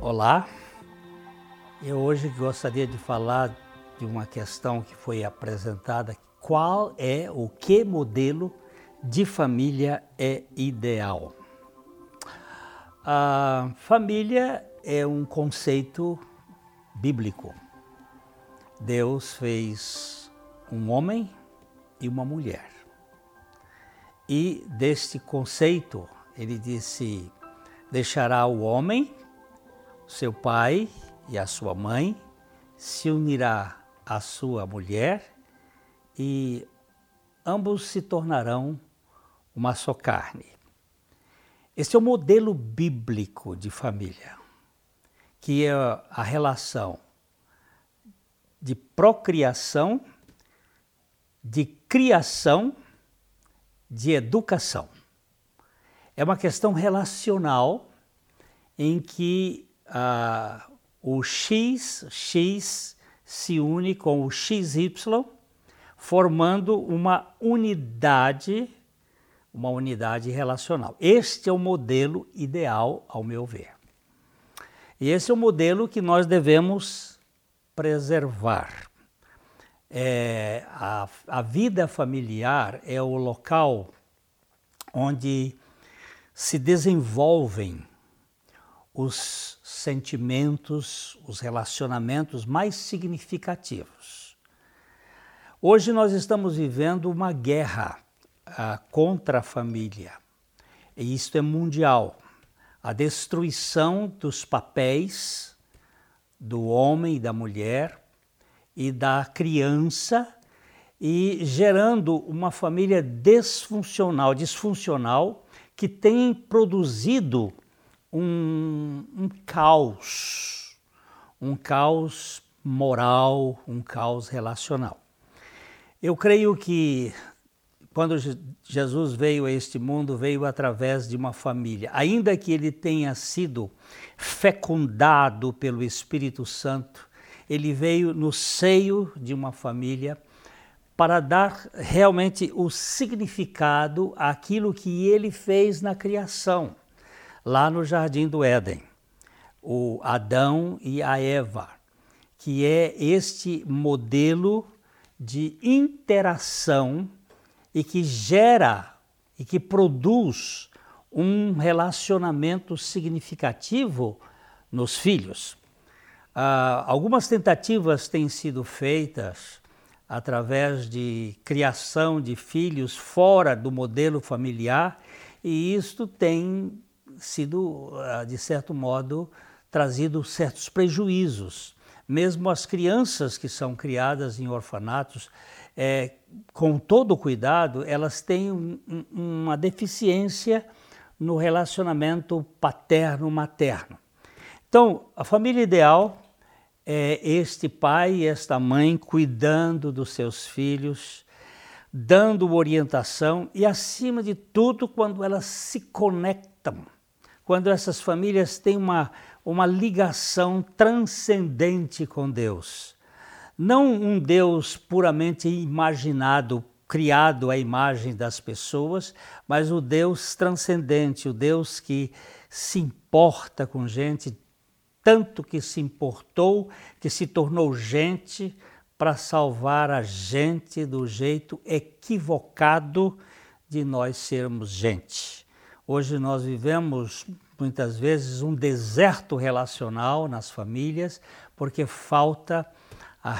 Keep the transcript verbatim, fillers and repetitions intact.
Olá, eu hoje gostaria de falar de uma questão que foi apresentada: qual é o que modelo de família é ideal? A família é um conceito bíblico. Deus fez um homem e uma mulher. E deste conceito, ele disse: deixará o homem seu pai e a sua mãe, se unirá à sua mulher e ambos se tornarão uma só carne. Esse é o modelo bíblico de família, que é a relação de procriação, de criação, de educação. É uma questão relacional em que Uh, o X X se une com o X Y, formando uma unidade, uma unidade relacional. Este é o modelo ideal, ao meu ver. E esse é o modelo que nós devemos preservar. É, a, a vida familiar é o local onde se desenvolvem os sentimentos, os relacionamentos mais significativos. Hoje nós estamos vivendo uma guerra ah, contra a família, e isto é mundial. A destruição dos papéis do homem e da mulher e da criança, e gerando uma família desfuncional, disfuncional, que tem produzido Um, um caos, um caos moral, um caos relacional. Eu creio que quando Jesus veio a este mundo, veio através de uma família. Ainda que ele tenha sido fecundado pelo Espírito Santo, ele veio no seio de uma família para dar realmente o significado àquilo que ele fez na criação. Lá no Jardim do Éden, o Adão e a Eva, que é este modelo de interação e que gera e que produz um relacionamento significativo nos filhos. Ah, algumas tentativas têm sido feitas através de criação de filhos fora do modelo familiar, e isto tem sido, de certo modo, trazido certos prejuízos. Mesmo as crianças que são criadas em orfanatos, é, com todo o cuidado, elas têm um, uma deficiência no relacionamento paterno-materno. Então, a família ideal é este pai e esta mãe cuidando dos seus filhos, dando orientação e, acima de tudo, quando elas se conectam, quando essas famílias têm uma, uma ligação transcendente com Deus. Não um Deus puramente imaginado, criado à imagem das pessoas, mas o Deus transcendente, o Deus que se importa com gente, tanto que se importou, que se tornou gente para salvar a gente do jeito equivocado de nós sermos gente. Hoje nós vivemos, muitas vezes, um deserto relacional nas famílias, porque falta a